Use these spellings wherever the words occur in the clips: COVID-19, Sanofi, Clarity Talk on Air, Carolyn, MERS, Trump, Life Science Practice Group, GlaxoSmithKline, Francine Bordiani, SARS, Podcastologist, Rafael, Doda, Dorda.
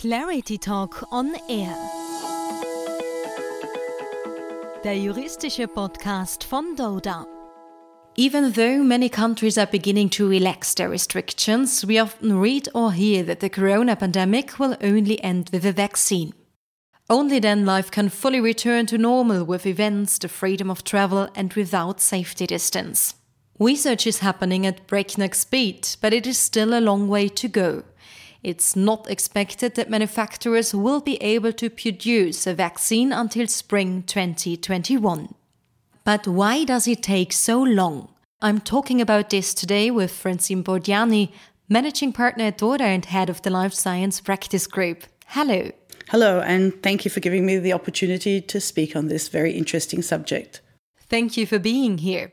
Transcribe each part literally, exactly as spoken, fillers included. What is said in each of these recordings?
Clarity Talk on Air. Der juristische Podcast von Doda. Even though many countries are beginning to relax their restrictions, we often read or hear that the corona pandemic will only end with a vaccine. Only then life can fully return to normal with events, the freedom of travel and without safety distance. Research is happening at breakneck speed, but it is still a long way to go. It's not expected that manufacturers will be able to produce a vaccine until spring twenty twenty-one. But why does it take so long? I'm talking about this today with Francine Bordiani, Managing Partner at Dorda and Head of the Life Science Practice Group. Hello. Hello, and thank you for giving me the opportunity to speak on this very interesting subject. Thank you for being here.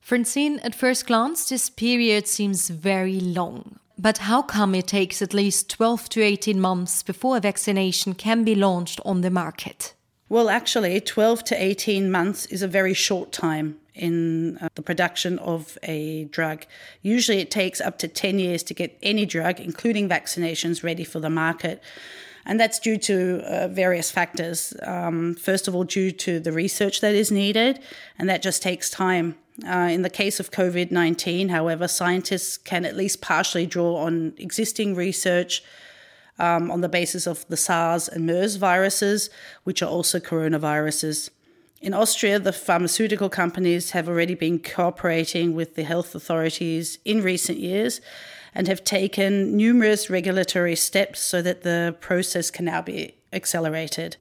Francine, at first glance, this period seems very long. But how come it takes at least twelve to eighteen months before a vaccination can be launched on the market? Well, actually, twelve to eighteen months is a very short time in uh, the production of a drug. Usually it takes up to ten years to get any drug, including vaccinations, ready for the market. And that's due to uh, various factors. Um, first of all, due to the research that is needed, and that just takes time. Uh, in the case of covid nineteen, however, scientists can at least partially draw on existing research um, on the basis of the SARS and MERS viruses, which are also coronaviruses. In Austria, the pharmaceutical companies have already been cooperating with the health authorities in recent years and have taken numerous regulatory steps so that the process can now be accelerated.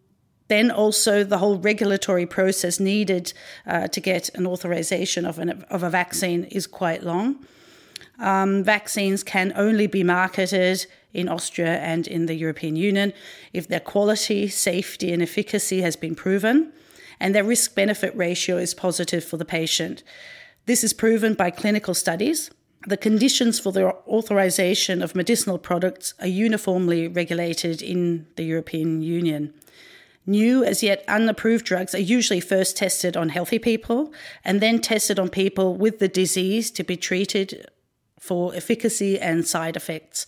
Then also the whole regulatory process needed uh, to get an authorization of, an, of a vaccine is quite long. Um, vaccines can only be marketed in Austria and in the European Union if their quality, safety and efficacy has been proven and their risk-benefit ratio is positive for the patient. This is proven by clinical studies. The conditions for the authorization of medicinal products are uniformly regulated in the European Union. New, as yet unapproved drugs are usually first tested on healthy people and then tested on people with the disease to be treated for efficacy and side effects.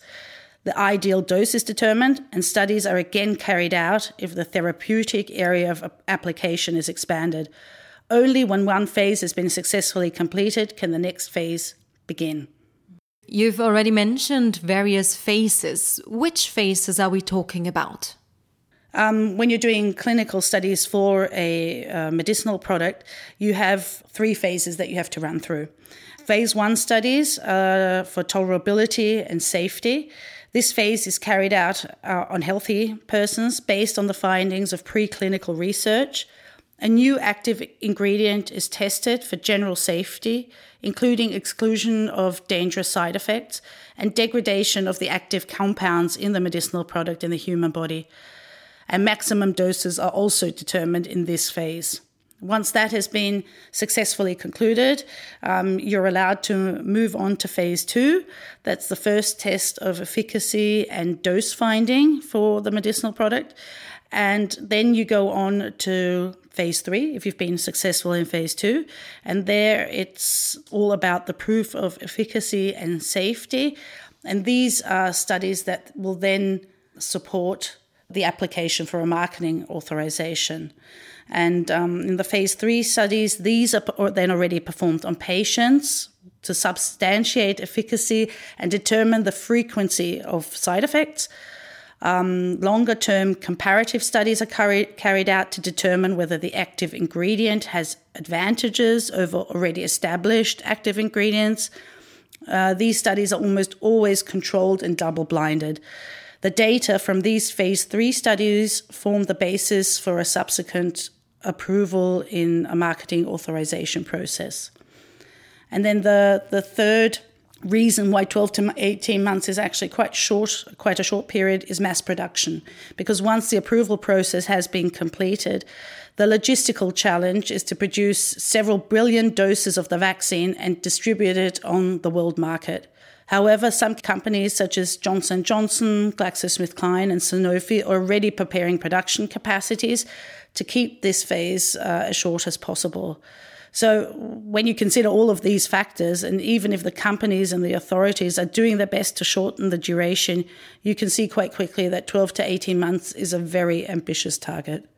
The ideal dose is determined and studies are again carried out if the therapeutic area of application is expanded. Only when one phase has been successfully completed can the next phase begin. You've already mentioned various phases. Which phases are we talking about? Um, when you're doing clinical studies for a uh, medicinal product, you have three phases that you have to run through. Phase one studies uh, for tolerability and safety. This phase is carried out uh, on healthy persons based on the findings of preclinical research. A new active ingredient is tested for general safety, including exclusion of dangerous side effects and degradation of the active compounds in the medicinal product in the human body. And maximum doses are also determined in this phase. Once that has been successfully concluded, um, you're allowed to move on to phase two. That's the first test of efficacy and dose finding for the medicinal product. And then you go on to phase three if you've been successful in phase two. And there it's all about the proof of efficacy and safety. And these are studies that will then support the application for a marketing authorization. And um, in the phase three studies, these are then already performed on patients to substantiate efficacy and determine the frequency of side effects. Um, longer-term comparative studies are carry- carried out to determine whether the active ingredient has advantages over already established active ingredients. Uh, these studies are almost always controlled and double-blinded. The data from these phase three studies form the basis for a subsequent approval in a marketing authorization process. And then the, the third reason why twelve to eighteen months is actually quite short, quite a short period, is mass production. Because once the approval process has been completed, the logistical challenge is to produce several billion doses of the vaccine and distribute it on the world market. However, some companies such as Johnson and Johnson, GlaxoSmithKline and Sanofi are already preparing production capacities to keep this phase uh, as short as possible. So when you consider all of these factors, and even if the companies and the authorities are doing their best to shorten the duration, you can see quite quickly that twelve to eighteen months is a very ambitious target.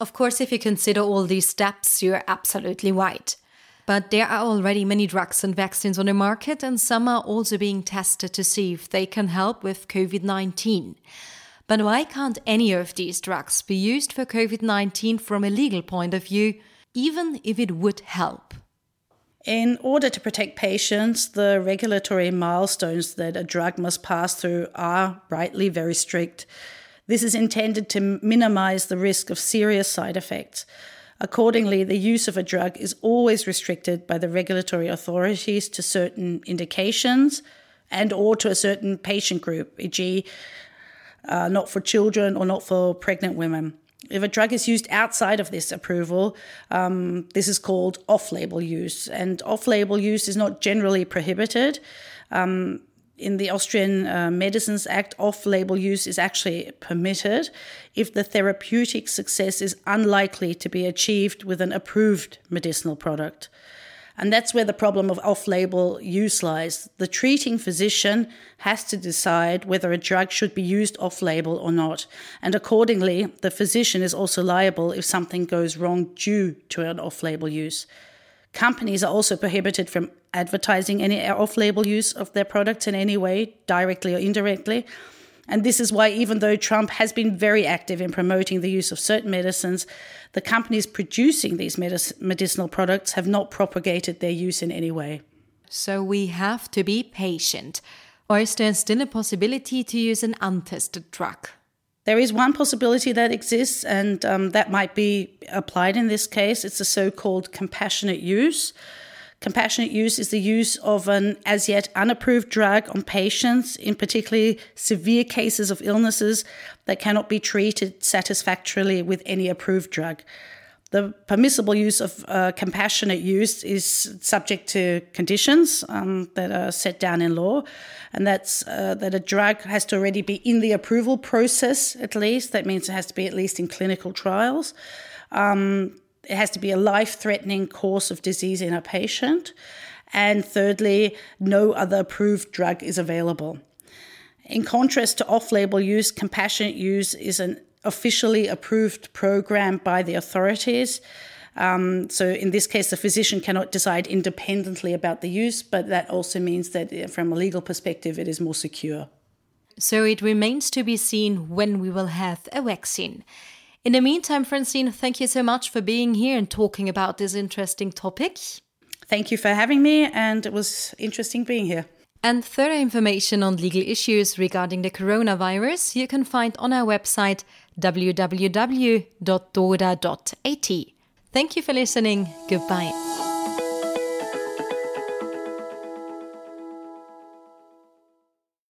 Of course, if you consider all these steps, you're absolutely right. But there are already many drugs and vaccines on the market, and some are also being tested to see if they can help with covid nineteen. But why can't any of these drugs be used for covid nineteen from a legal point of view, even if it would help? In order to protect patients, the regulatory milestones that a drug must pass through are rightly very strict. This is intended to minimize the risk of serious side effects. Accordingly, the use of a drug is always restricted by the regulatory authorities to certain indications and or to a certain patient group, for example, Uh, not for children or not for pregnant women. If a drug is used outside of this approval, um, this is called off-label use. And off-label use is not generally prohibited. Um, in the Austrian uh, Medicines Act, off-label use is actually permitted if the therapeutic success is unlikely to be achieved with an approved medicinal product. And that's where the problem of off-label use lies. The treating physician has to decide whether a drug should be used off-label or not. And accordingly, the physician is also liable if something goes wrong due to an off-label use. Companies are also prohibited from advertising any off-label use of their products in any way, directly or indirectly. And this is why, even though Trump has been very active in promoting the use of certain medicines, the companies producing these medic- medicinal products have not propagated their use in any way. So we have to be patient. Or is there still a possibility to use an untested drug? There is one possibility that exists, and um, that might be applied in this case. It's the so-called compassionate use. Compassionate use is the use of an as yet unapproved drug on patients, in particularly severe cases of illnesses that cannot be treated satisfactorily with any approved drug. The permissible use of uh, compassionate use is subject to conditions um, that are set down in law, and that's uh, that a drug has to already be in the approval process at least. That means it has to be at least in clinical trials. Um It has to be a life-threatening course of disease in a patient. And thirdly, no other approved drug is available. In contrast to off-label use, compassionate use is an officially approved program by the authorities. Um, so in this case, the physician cannot decide independently about the use, but that also means that from a legal perspective, it is more secure. So it remains to be seen when we will have a vaccine. In the meantime, Francine, thank you so much for being here and talking about this interesting topic. Thank you for having me, and it was interesting being here. And further information on legal issues regarding the coronavirus you can find on our website w w w dot dorda dot a t. Thank you for listening. Goodbye.